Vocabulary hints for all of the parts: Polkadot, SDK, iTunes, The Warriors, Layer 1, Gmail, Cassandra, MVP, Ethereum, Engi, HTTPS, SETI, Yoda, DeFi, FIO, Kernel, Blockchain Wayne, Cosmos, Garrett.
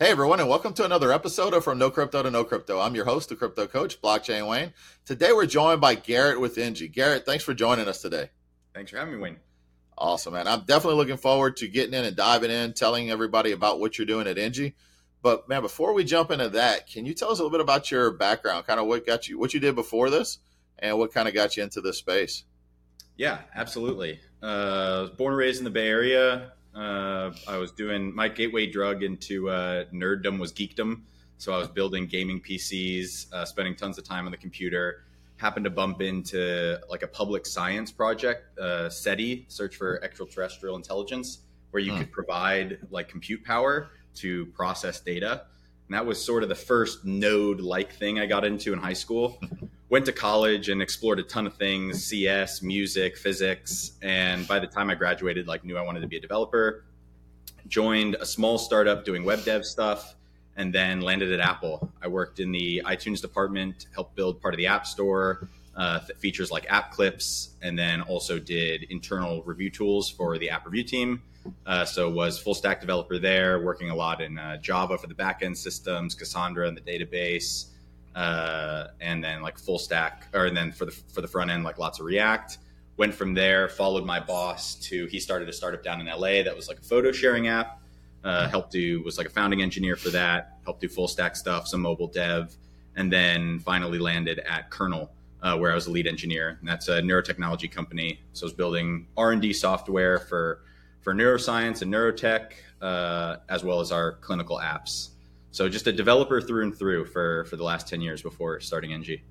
Hey everyone, and welcome to another episode of From No Crypto to No Crypto. I'm your host, the Crypto Coach, Blockchain Wayne. Today we're joined by Garrett with Engi. Garrett, thanks for joining us today. Thanks for having me, Wayne. Awesome, man. I'm definitely looking forward to getting in and diving in, telling everybody about what you're doing at Engi. But man, before we jump into that, can you tell us a little bit about your background, kind of what you did before this, and what kind of got you into this space? Yeah, absolutely. I was born and raised in the Bay Area. I was doing my gateway drug into nerddom was geekdom. So I was building gaming PCs, spending tons of time on the computer. Happened to bump into like a public science project, SETI, Search for Extraterrestrial Intelligence, where you could provide like compute power to process data. And that was sort of the first node-like thing I got into in high school. Went to college and explored a ton of things, CS, music, physics. And by the time I graduated, like knew I wanted to be a developer, joined a small startup doing web dev stuff, and then landed at Apple. I worked in the iTunes department, helped build part of the App Store, features like app clips, and then also did internal review tools for the app review team. So was full stack developer there, working a lot in Java for the backend systems, Cassandra in the database, and then like full stack, or then for the front end, like lots of React. Went from there, followed my boss to, he started a startup down in LA that was like a photo sharing app, was like a founding engineer for that, helped do full stack stuff, some mobile dev, and then finally landed at Kernel, where I was a lead engineer, and that's a neurotechnology company. So I was building R&D software for neuroscience and neurotech, as well as our clinical apps. So just a developer through and through for the last 10 years before starting Engi.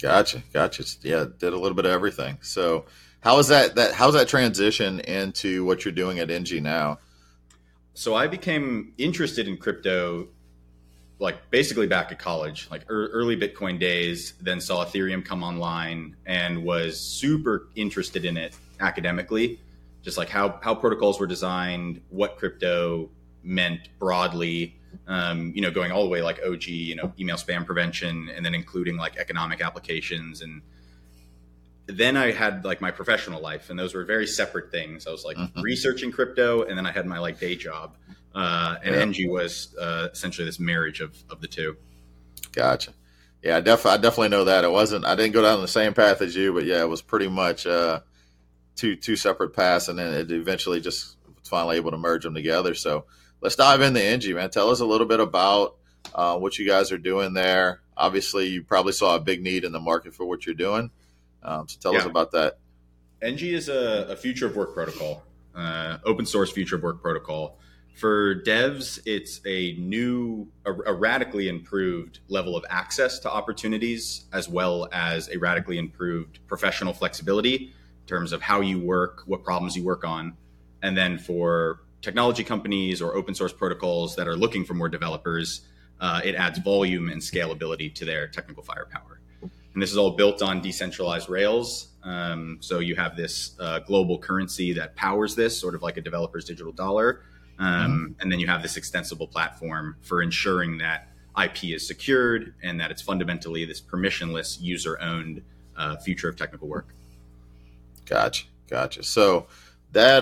Gotcha. Yeah, did a little bit of everything. So how's that transition into what you're doing at Engi now? So I became interested in crypto, like basically back at college, like early Bitcoin days, then saw Ethereum come online and was super interested in it academically, just like how protocols were designed, what crypto meant broadly, going all the way like OG, email spam prevention, and then including like economic applications. And then I had like my professional life, and those were very separate things. I was like researching crypto, and then I had my like day job. Engi was essentially this marriage of the two. Gotcha. Yeah, I definitely know that. I didn't go down the same path as you, but yeah, it was pretty much two separate paths, and then it eventually just finally able to merge them together. So let's dive into Engi, man. Tell us a little bit about what you guys are doing there. Obviously, you probably saw a big need in the market for what you're doing. So tell us about that. Engi is a future of work protocol, open source future of work protocol. For devs, it's a radically improved level of access to opportunities, as well as a radically improved professional flexibility in terms of how you work, what problems you work on. And then for technology companies or open source protocols that are looking for more developers, it adds volume and scalability to their technical firepower. And this is all built on decentralized Rails. So you have this global currency that powers this, sort of like a developer's digital dollar. And then you have this extensible platform for ensuring that IP is secured and that it's fundamentally this permissionless, user-owned future of technical work. Gotcha. So that...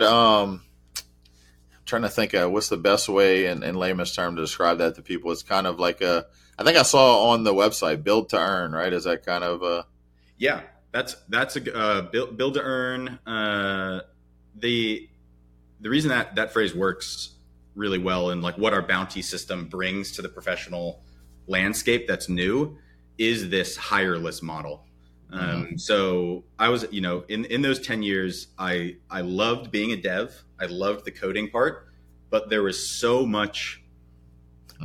trying to think of what's the best way in layman's term to describe that to people. It's kind of like I think I saw on the website, build to earn, right? Is that kind of a... Yeah, that's a build to earn. The reason that phrase works really well and like what our bounty system brings to the professional landscape that's new is this hireless model. So I was, in those 10 years, I loved being a dev. I loved the coding part, but there was so much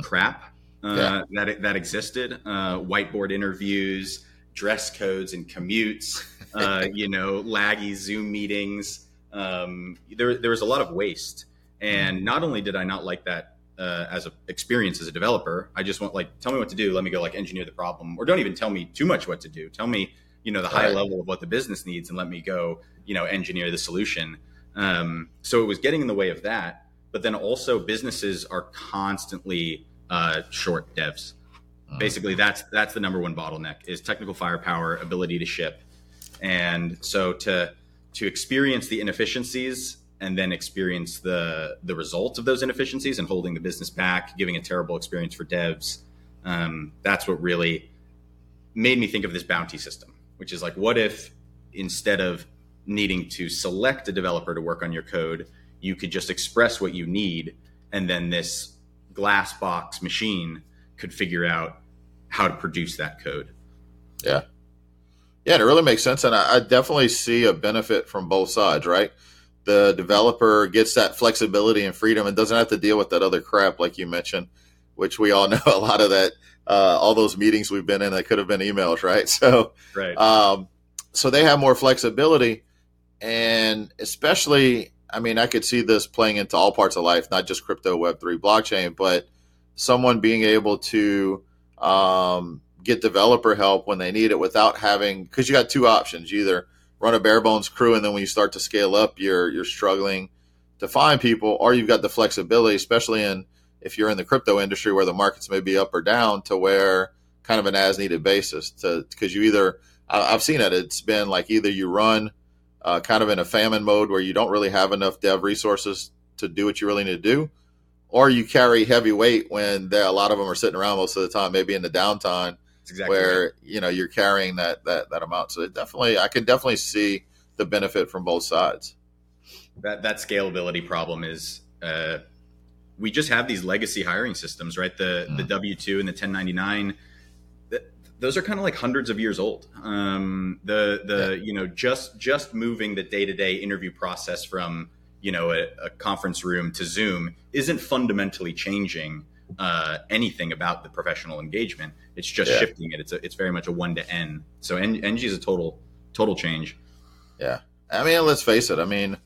crap that existed. Whiteboard interviews, dress codes and commutes, laggy Zoom meetings. There was a lot of waste. And not only did I not like that as an experience as a developer, I just want tell me what to do. Let me go engineer the problem, or don't even tell me too much what to do. Tell me, the high level of what the business needs and let me go, engineer the solution. So it was getting in the way of that. But then also businesses are constantly short devs. Basically, that's the number one bottleneck is technical firepower, ability to ship. And so to experience the inefficiencies and then experience the results of those inefficiencies and holding the business back, giving a terrible experience for devs. That's what really made me think of this bounty system, which is like, what if instead of needing to select a developer to work on your code, you could just express what you need, and then this glass box machine could figure out how to produce that code. Yeah. Yeah, and it really makes sense. And I definitely see a benefit from both sides, right? The developer gets that flexibility and freedom and doesn't have to deal with that other crap like you mentioned, which we all know a lot of that, all those meetings we've been in that could have been emails, right? So, right. So they have more flexibility, and especially, I mean, I could see this playing into all parts of life, not just crypto, Web3, blockchain, but someone being able to get developer help when they need it without having, because you got two options. You either run a bare bones crew, and then when you start to scale up, you're struggling to find people, or you've got the flexibility, especially in if you're in the crypto industry where the markets may be up or down, to where kind of an as needed basis, to because you either, I've seen it. It's been like either you run kind of in a famine mode where you don't really have enough dev resources to do what you really need to do, or you carry heavy weight when a lot of them are sitting around most of the time, maybe in the downtime. Exactly where right. You know, you're carrying that amount. So it definitely, I can definitely see the benefit from both sides. That scalability problem is we just have these legacy hiring systems, right? The W-2 and the 1099. Those are kind of like hundreds of years old. You know, just moving the day-to-day interview process from, you know, a conference room to Zoom isn't fundamentally changing anything about the professional engagement. It's just shifting it. It's very much a 1 to N. So Engi is a total change. Yeah. I mean, let's face it. I mean,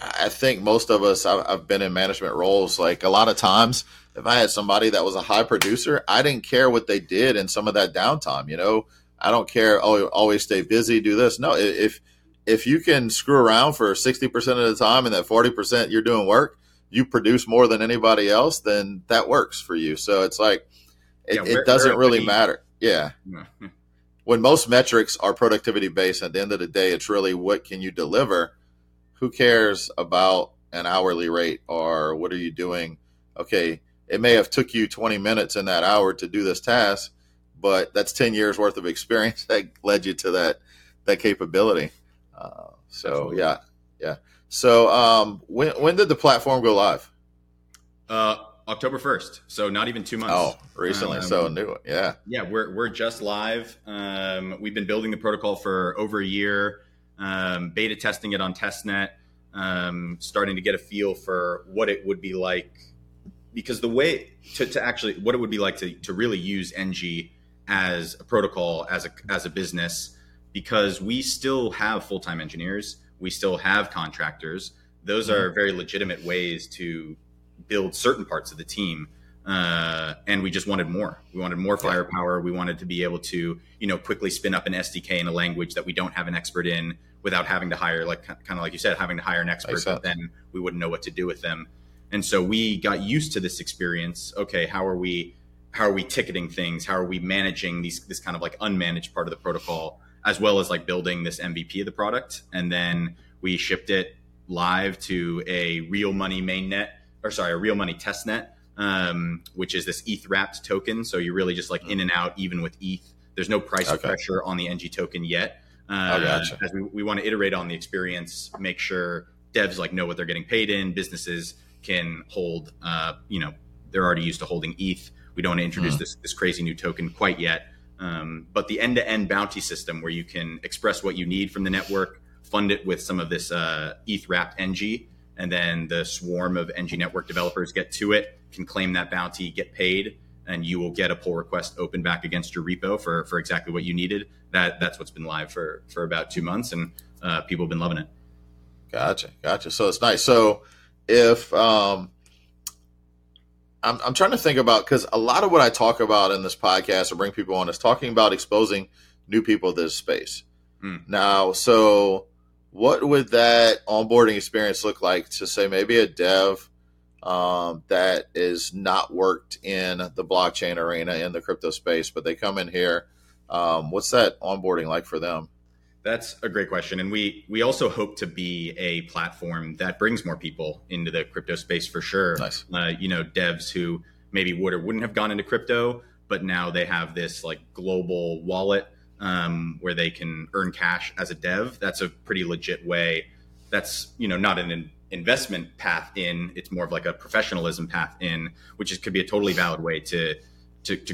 I think most of us, I've been in management roles. Like a lot of times, if I had somebody that was a high producer, I didn't care what they did in some of that downtime. You know, I don't care. Oh, always stay busy, do this. No, if you can screw around for 60% of the time and that 40% you're doing work, you produce more than anybody else, then that works for you. So it's like, it doesn't really matter. Yeah. When most metrics are productivity based, at the end of the day, it's really what can you deliver? Who cares about an hourly rate or what are you doing? Okay, it may have took you 20 minutes in that hour to do this task, but that's 10 years worth of experience that led you to that capability. So Absolutely. Yeah. So when did the platform go live? October 1st. So not even 2 months. Oh, recently. So new. Yeah. Yeah, we're just live. We've been building the protocol for over a year. Beta testing it on testnet, starting to get a feel for what it would be like, because the way to actually what it would be like to really use Engi as a protocol, as a business, because we still have full-time engineers, we still have contractors. Those are very legitimate ways to build certain parts of the team. And we just wanted more. We wanted more firepower. We wanted to be able to, you know, quickly spin up an SDK in a language that we don't have an expert in without having to hire, like kind of like you said, having to hire an expert, but then we wouldn't know what to do with them. And so we got used to this experience. Okay, how are we ticketing things? How are we managing this kind of like unmanaged part of the protocol, as well as like building this MVP of the product? And then we shipped it live to a real money mainnet, or sorry, a real money testnet, which is this ETH wrapped token. So you're really just like in and out, even with ETH. There's no price pressure on the Engi token yet. Gotcha. As we want to iterate on the experience, make sure devs like know what they're getting paid in, businesses can hold, you know, they're already used to holding ETH. We don't want to introduce this crazy new token quite yet. But the end-to-end bounty system where you can express what you need from the network, fund it with some of this ETH wrapped Engi, and then the swarm of Engi network developers get to it, can claim that bounty, get paid, and you will get a pull request open back against your repo for exactly what you needed. That's what's been live for about 2 months, and people have been loving it. Gotcha. So it's nice. So if I'm trying to think about, because a lot of what I talk about in this podcast or bring people on is talking about exposing new people to this space. Now, so what would that onboarding experience look like to say maybe a dev that is not worked in the blockchain arena, in the crypto space, but they come in here. What's that onboarding like for them? That's a great question. And we also hope to be a platform that brings more people into the crypto space for sure. Nice. Devs who maybe would or wouldn't have gone into crypto, but now they have this like global wallet where they can earn cash as a dev. That's a pretty legit way. That's, not an investment path in. It's more of like a professionalism path in, which could be a totally valid way to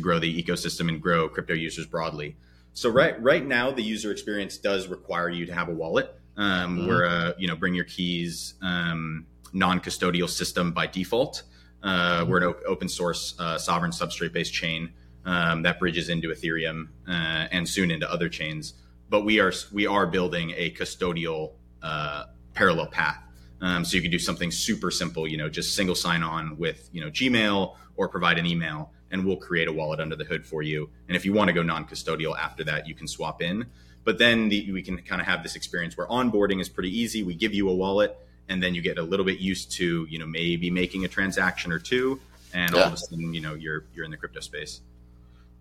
grow the ecosystem and grow crypto users broadly. So right now, the user experience does require you to have a wallet where, bring your keys, non-custodial system by default. We're an open source sovereign substrate-based chain that bridges into Ethereum and soon into other chains. But we are building a custodial parallel path. So you can do something super simple, just single sign-on with, Gmail or provide an email, and we'll create a wallet under the hood for you. And if you want to go non-custodial after that, you can swap in. But then we can kind of have this experience where onboarding is pretty easy. We give you a wallet, and then you get a little bit used to, maybe making a transaction or two, and all of a sudden, you're in the crypto space.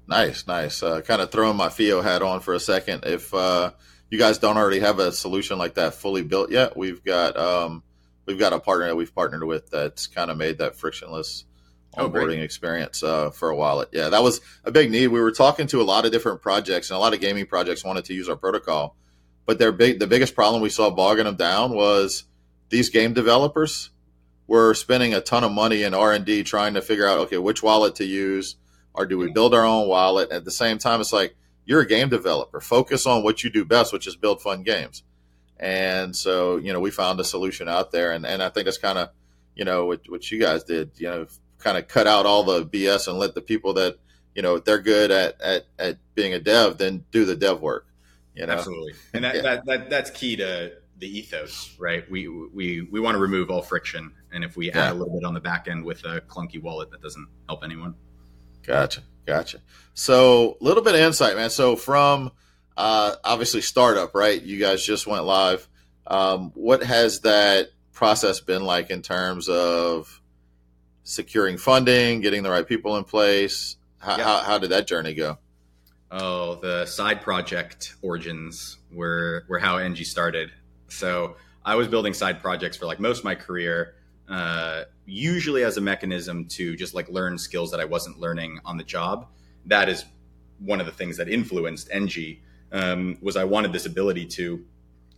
Nice. Kind of throwing my FIO hat on for a second. If you guys don't already have a solution like that fully built yet, we've got a partner that we've partnered with that's kind of made that frictionless onboarding experience for a wallet. Yeah, that was a big need. We were talking to a lot of different projects, and a lot of gaming projects wanted to use our protocol, but the biggest problem we saw bogging them down was these game developers were spending a ton of money in R&D trying to figure out, okay, which wallet to use, or do we build our own wallet? At the same time, it's like, you're a game developer. Focus on what you do best, which is build fun games. And so, we found a solution out there, and I think it's kind of, what you guys did, kind of cut out all the BS and let the people that, if they're good at being a dev, then do the dev work. Absolutely. And that's key to the ethos, right? We want to remove all friction. And if we add a little bit on the back end with a clunky wallet, that doesn't help anyone. Gotcha. So a little bit of insight, man. So from obviously startup, right? You guys just went live. What has that process been like in terms of securing funding, getting the right people in place? How did that journey go? Oh, the side project origins were how Engi started. So I was building side projects for like most of my career, usually as a mechanism to just like learn skills that I wasn't learning on the job. That is one of the things that influenced Engi, was I wanted this ability to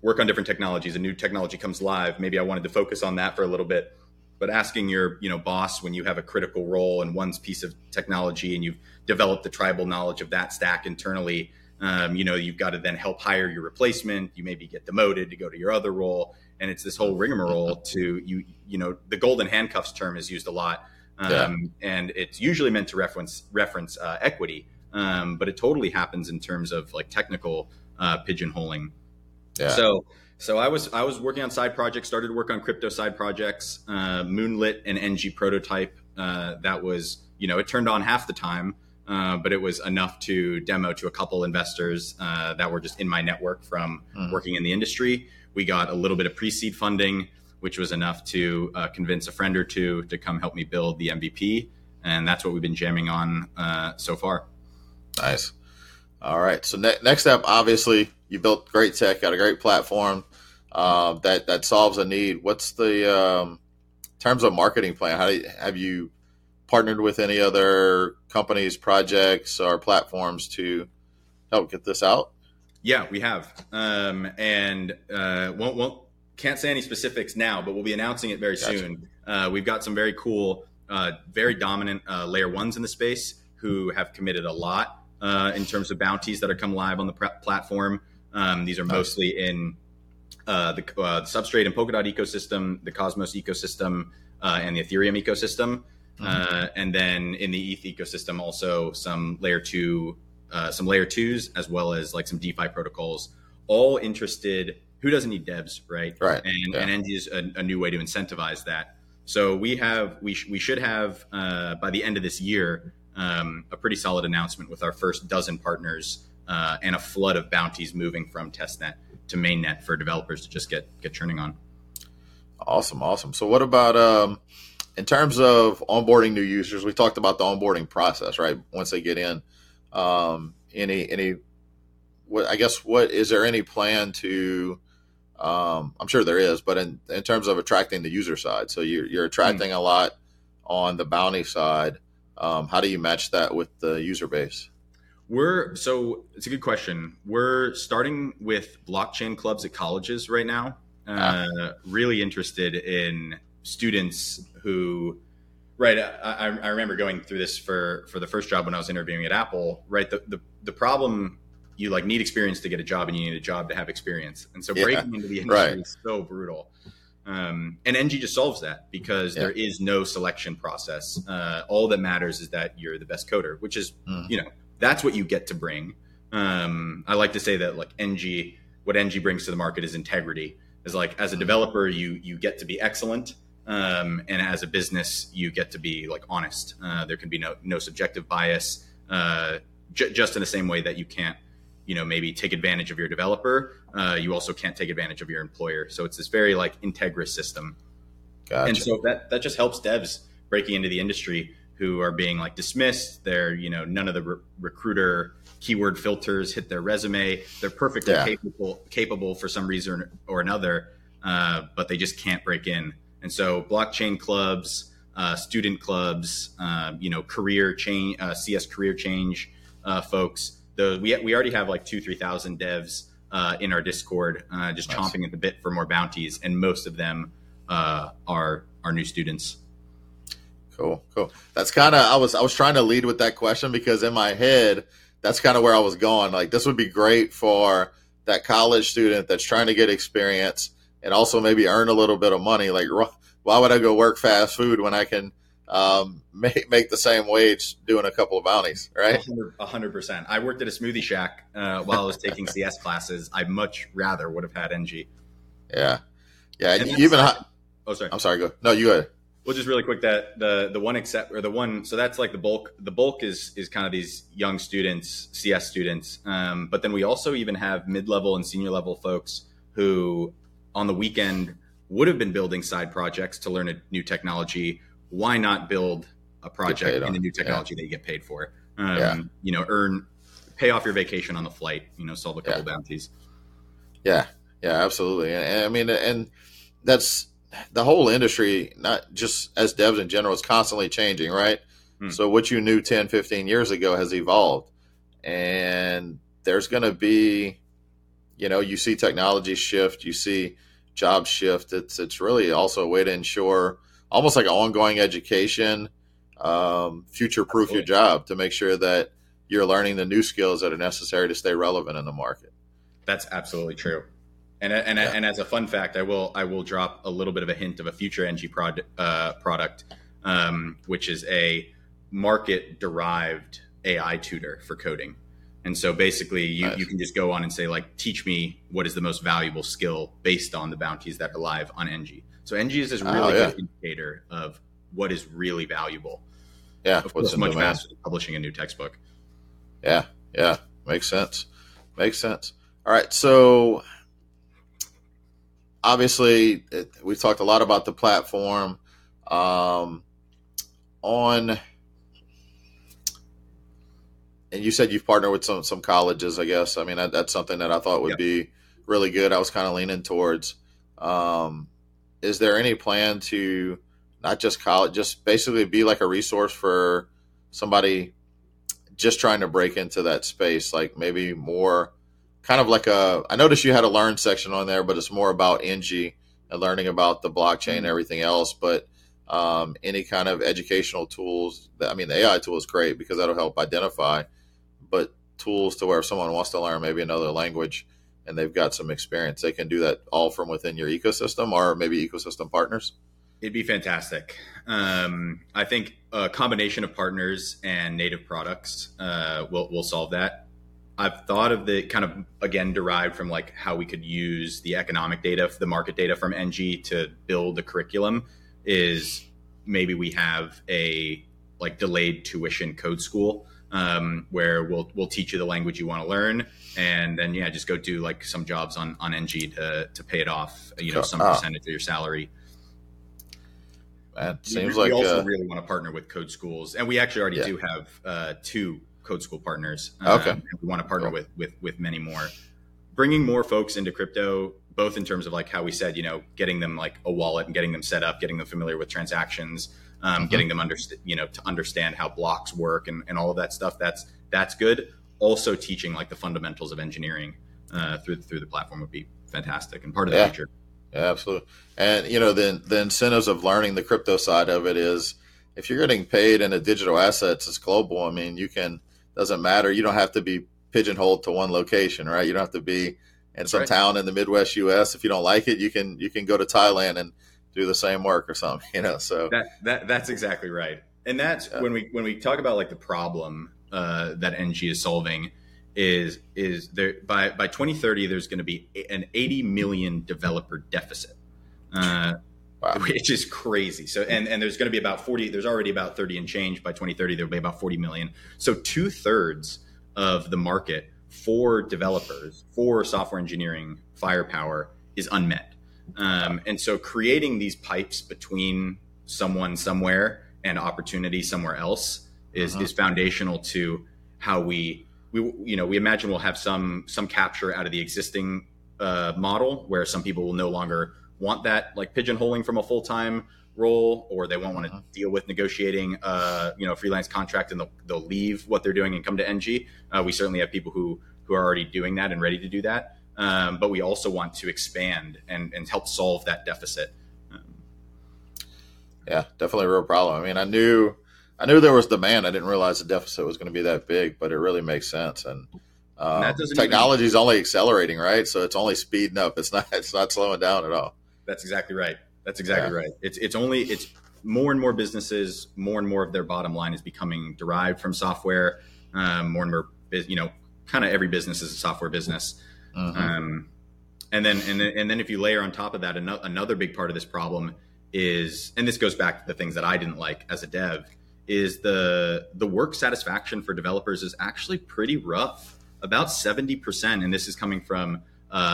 work on different technologies. A new technology comes live. Maybe I wanted to focus on that for a little bit. But asking your boss when you have a critical role in one's piece of technology and you've developed the tribal knowledge of that stack internally, you've got to then help hire your replacement. You maybe get demoted to go to your other role. And it's this whole rigmarole to, the golden handcuffs term is used a lot. And it's usually meant to reference equity, but it totally happens in terms of like technical pigeonholing. Yeah. So I was working on side projects, started to work on crypto side projects, moonlit an NG prototype that was, it turned on half the time, but it was enough to demo to a couple investors that were just in my network from working in the industry. We got a little bit of pre-seed funding, which was enough to convince a friend or two to come help me build the MVP. And that's what we've been jamming on so far. Nice. All right. So next up, obviously, you built great tech, got a great platform. That solves a need. What's the terms of marketing plan? Have you partnered with any other companies, projects, or platforms to help get this out? Yeah, we have, can't say any specifics now, but we'll be announcing it very soon. We've got some very cool, very dominant layer ones in the space who have committed a lot in terms of bounties that are come live on the platform. These are mostly in the Substrate and Polkadot ecosystem, the Cosmos ecosystem, and the Ethereum ecosystem. And then in the ETH ecosystem, also some layer twos, as well as like some DeFi protocols, all interested. Who doesn't need devs, right? Right. And Engi is a new way to incentivize that. So we should have, by the end of this year, a pretty solid announcement with our first 12 partners, and a flood of bounties moving from testnet to mainnet for developers to just get churning on. Awesome. So what about in terms of onboarding new users? We talked about the onboarding process, right? Once they get in, any what is there any plan to? I'm sure there is, but in terms of attracting the user side, so you're attracting a lot on the bounty side. How do you match that with the user base? So it's a good question. We're starting with blockchain clubs at colleges right now. Really interested in students who, right. I remember going through this for the first job when I was interviewing at Apple, right? The problem, you like need experience to get a job and you need a job to have experience. And so breaking into the industry is so brutal. And Engi just solves that because there is no selection process. All that matters is that you're the best coder, which is, that's what you get to bring. I like to say that like Engi, what Engi brings to the market is integrity. Is like as a developer, you get to be excellent, and as a business, you get to be like honest. There can be no subjective bias, just in the same way that you can't, maybe take advantage of your developer. You also can't take advantage of your employer. So it's this very like integrous system, and so that just helps devs breaking into the industry who are being like dismissed. They're none of the recruiter keyword filters hit their resume. They're perfectly capable for some reason or another, but they just can't break in. And so blockchain clubs, student clubs, career change, CS career change folks. We already have like 2,000-3,000 devs in our Discord, just chomping at the bit for more bounties, and most of them are new students. Cool. That's kind of I was trying to lead with that question because in my head, that's kind of where I was going. Like, this would be great for that college student that's trying to get experience and also maybe earn a little bit of money. Like, why would I go work fast food when I can make the same wage doing a couple of bounties, right? 100%. I worked at a smoothie shack while I was taking CS classes. I much rather would have had Engi. Yeah. And even sorry. I'm sorry. Go. No, you go ahead. Well, just really quick, that so that's like the bulk. The bulk is kind of these young students, CS students. But then we also even have mid-level and senior level folks who on the weekend would have been building side projects to learn a new technology. Why not build a project in the new technology that you get paid for? Pay off your vacation on the flight, solve a couple bounties. Yeah, absolutely. And I mean, and that's, the whole industry, not just as devs in general, is constantly changing, right? So what you knew 10, 15 years ago has evolved. And there's going to be, you see technology shift, you see jobs shift. It's really also a way to ensure almost like ongoing education, future-proof your job to make sure that you're learning the new skills that are necessary to stay relevant in the market. That's absolutely true. And as a fun fact, I will drop a little bit of a hint of a future Engi product, which is a market-derived AI tutor for coding. And so basically, you can just go on and say, like, teach me what is the most valuable skill based on the bounties that are live on Engi. So Engi is this really good indicator of what is really valuable. Yeah, of course, much faster than publishing a new textbook. Yeah, makes sense. All right, so. Obviously, we've talked a lot about the platform. And you said you've partnered with some colleges, I guess. I mean, that's something that I thought would be really good. I was kind of leaning towards. Is there any plan to not just college, just basically be like a resource for somebody just trying to break into that space, like maybe more? Kind of like I noticed you had a learn section on there, but it's more about Engi and learning about the blockchain and everything else. But any kind of educational tools, the AI tool is great because that'll help identify, but tools to where if someone wants to learn maybe another language and they've got some experience, they can do that all from within your ecosystem or maybe ecosystem partners. It'd be fantastic. I think a combination of partners and native products will solve that. I've thought of the kind of, again, derived from like how we could use the economic data, the market data from Engi to build a curriculum is maybe we have a like delayed tuition code school where we'll teach you the language you want to learn. And then, just go do like some jobs on Engi to pay it off, some percentage of your salary. That seems we also really want to partner with code schools. And we actually already do have two Code School partners. And we want to partner with many more. Bringing more folks into crypto, both in terms of like how we said, you know, getting them like a wallet and getting them set up, getting them familiar with transactions, getting them to understand how blocks work and all of that stuff. That's good. Also teaching like the fundamentals of engineering through the platform would be fantastic and part of the future. Yeah, absolutely. And, you know, the incentives of learning the crypto side of it is if you're getting paid in a digital assets, it's global. I mean, doesn't matter. You don't have to be pigeonholed to one location, right? You don't have to be in some town in the Midwest US. If you don't like it, you can go to Thailand and do the same work or something, you know? So that's exactly right. And that's when we talk about like the problem that Engi is solving is there by 2030, there's going to be an 80 million developer deficit, which is crazy. So, and there's going to be about 40, there's already about 30 and change by 2030, there'll be about 40 million. So 2/3 of the market for developers, for software engineering firepower is unmet. And so creating these pipes between someone somewhere and opportunity somewhere else is foundational to how we imagine we'll have some capture out of the existing model where some people will no longer want that like pigeonholing from a full-time role, or they won't want to deal with negotiating a freelance contract, and they'll leave what they're doing and come to Engi. We certainly have people who are already doing that and ready to do that. But we also want to expand and help solve that deficit. Yeah, definitely a real problem. I mean, I knew there was demand. I didn't realize the deficit was going to be that big, but it really makes sense. And technology is only accelerating, right? So it's only speeding up. It's not slowing down at all. That's exactly right. Right. It's more and more businesses, more and more of their bottom line is becoming derived from software. More and more, kind of every business is a software business. And then if you layer on top of that, another big part of this problem is, and this goes back to the things that I didn't like as a dev, is the work satisfaction for developers is actually pretty rough. About 70%, and this is coming from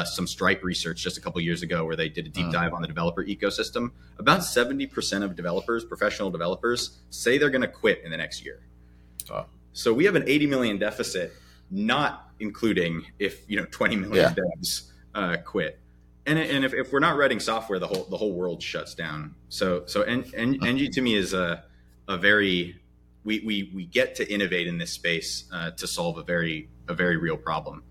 some Stripe research just a couple of years ago where they did a deep dive on the developer ecosystem. About 70% of developers, professional developers, say they're going to quit in the next year. So we have an 80 million deficit, not including if 20 million devs quit. And if we're not writing software, the whole world shuts down. So Engi to me is a very we get to innovate in this space to solve a very real problem.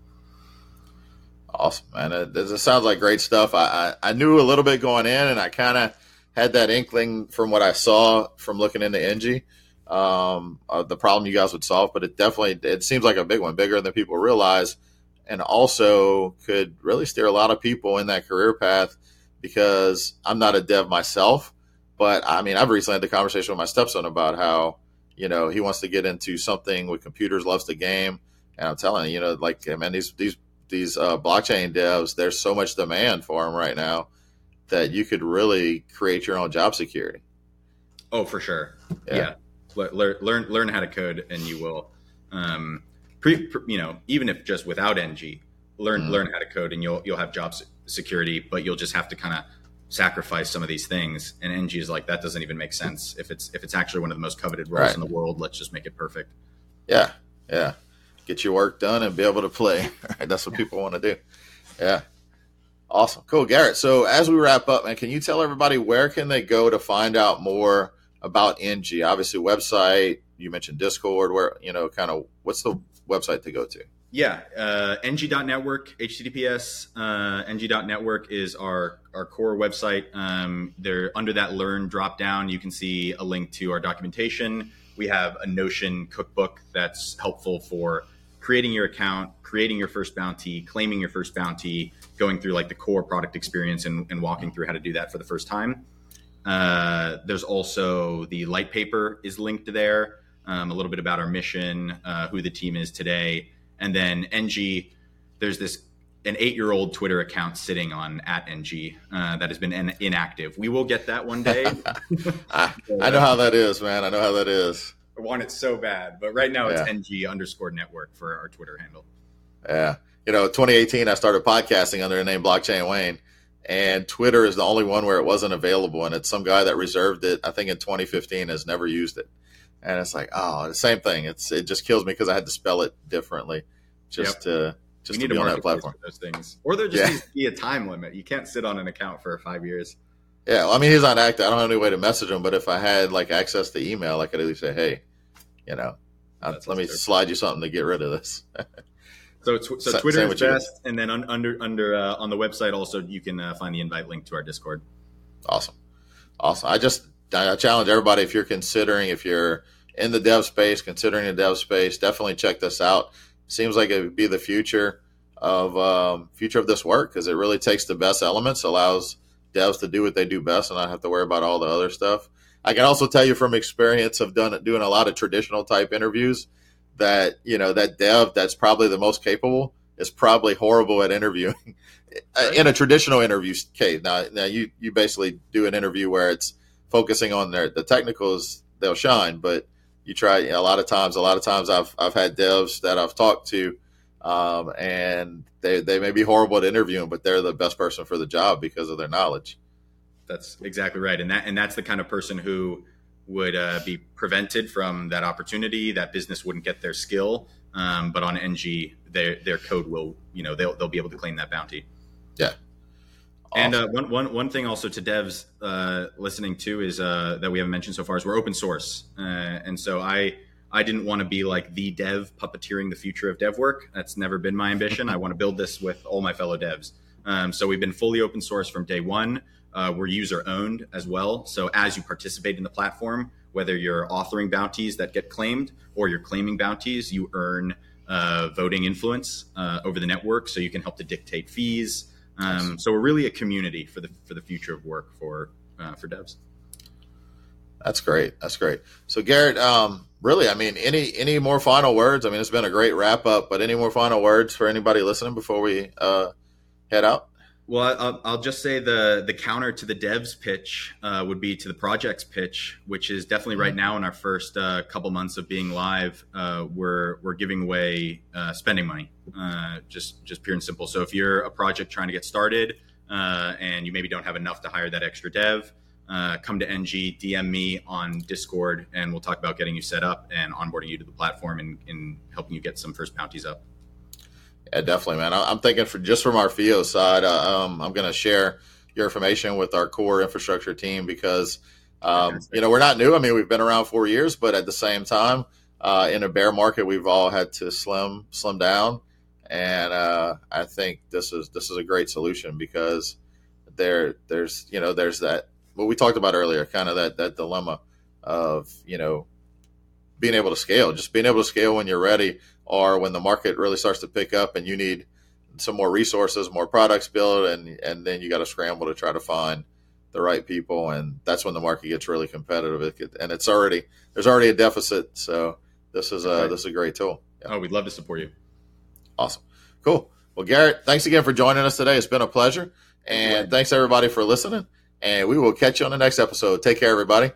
Awesome, man. It sounds like great stuff. I knew a little bit going in, and I kind of had that inkling from what I saw from looking into Engi, the problem you guys would solve. But it seems like a big one, bigger than people realize, and also could really steer a lot of people in that career path. Because I'm not a dev myself, but I mean, I've recently had the conversation with my stepson about how he wants to get into something with computers, loves the game, and I'm telling these blockchain devs, there's so much demand for them right now that you could really create your own job security. Oh, for sure. Yeah. Learn how to code and you will, even if just without Engi, learn how to code and you'll have job security, but you'll just have to kind of sacrifice some of these things. And Engi is like, that doesn't even make sense. If it's actually one of the most coveted roles in the world, let's just make it perfect. Yeah. Yeah. Get your work done and be able to play. That's what people want to do. Yeah. Awesome. Cool. Garrett. So as we wrap up, man, can you tell everybody where can they go to find out more about Engi? Obviously website, you mentioned Discord, where, kind of what's the website to go to? Yeah. Engi.network, HTTPS, Engi.network is our core website. There under that learn dropdown, you can see a link to our documentation. We have a Notion cookbook that's helpful for creating your account, creating your first bounty, claiming your first bounty, going through like the core product experience and walking through how to do that for the first time. There's also the light paper is linked there, a little bit about our mission, who the team is today. And then Engi, there's an 8-year-old Twitter account sitting on @Engi that has been inactive. We will get that one day. I know how that is, man. I know how that is. I want it so bad. But right now it's Engi_network for our Twitter handle. Yeah. 2018, I started podcasting under the name Blockchain Wayne. And Twitter is the only one where it wasn't available. And it's some guy that reserved it, I think in 2015, has never used it. And it's like, oh, the same thing. It just kills me because I had to spell it differently just to be on that platform. Those things. Or there just needs to be a time limit. You can't sit on an account for 5 years. Yeah, well, I mean, he's not active. I don't have any way to message him, but if I had like access to email, I could at least say, hey, you know, let me slide you something to get rid of this. So Twitter is best, and then under on the website also you can find the invite link to our Discord. Awesome. I challenge everybody, if you're in the dev space, definitely check this out. Seems like it would be the future of this work, because it really takes the best elements, allows devs to do what they do best, and not have to worry about all the other stuff. I can also tell you from experience of doing a lot of traditional type interviews that, you know, that dev that's probably the most capable is probably horrible at interviewing in a traditional interview case. Now you basically do an interview where it's focusing on the technicals, they'll shine, but you try a lot of times I've had devs that I've talked to and they may be horrible at interviewing, but they're the best person for the job because of their knowledge. That's exactly right. And that's the kind of person who would be prevented from that opportunity. That business wouldn't get their skill. But on Engi, their code will, they'll be able to claim that bounty. Yeah. Awesome. And one thing also to devs listening to is that we haven't mentioned so far is we're open source. And so I didn't want to be like the dev puppeteering the future of dev work. That's never been my ambition. I want to build this with all my fellow devs. So we've been fully open source from day one. We're user owned as well. So as you participate in the platform, whether you're authoring bounties that get claimed or you're claiming bounties, you earn voting influence over the network. So you can help to dictate fees. So we're really a community for the future of work for devs. That's great. So Garrett, really, I mean, any more final words? I mean, it's been a great wrap up, but any more final words for anybody listening before we head out? Well, I'll just say the counter to the devs pitch would be to the projects pitch, which is definitely right now in our first couple months of being live, we're giving away spending money, just pure and simple. So if you're a project trying to get started and you maybe don't have enough to hire that extra dev, come to Engi, DM me on Discord, and we'll talk about getting you set up and onboarding you to the platform and helping you get some first bounties up. Yeah, definitely, man. I'm thinking from our FIO side, I'm going to share your information with our core infrastructure team because, we're not new. I mean, we've been around 4 years, but at the same time, in a bear market, we've all had to slim down. And I think this is a great solution because there's that, what we talked about earlier, kind of that dilemma of, being able to scale, just being able to scale when you're ready or when the market really starts to pick up and you need some more resources, more products built, and then you got to scramble to try to find the right people. And that's when the market gets really competitive. There's already a deficit. So this is a great tool. Yeah. Oh, we'd love to support you. Awesome. Cool. Well, Garrett, thanks again for joining us today. It's been a pleasure. And thanks everybody for listening. And we will catch you on the next episode. Take care, everybody.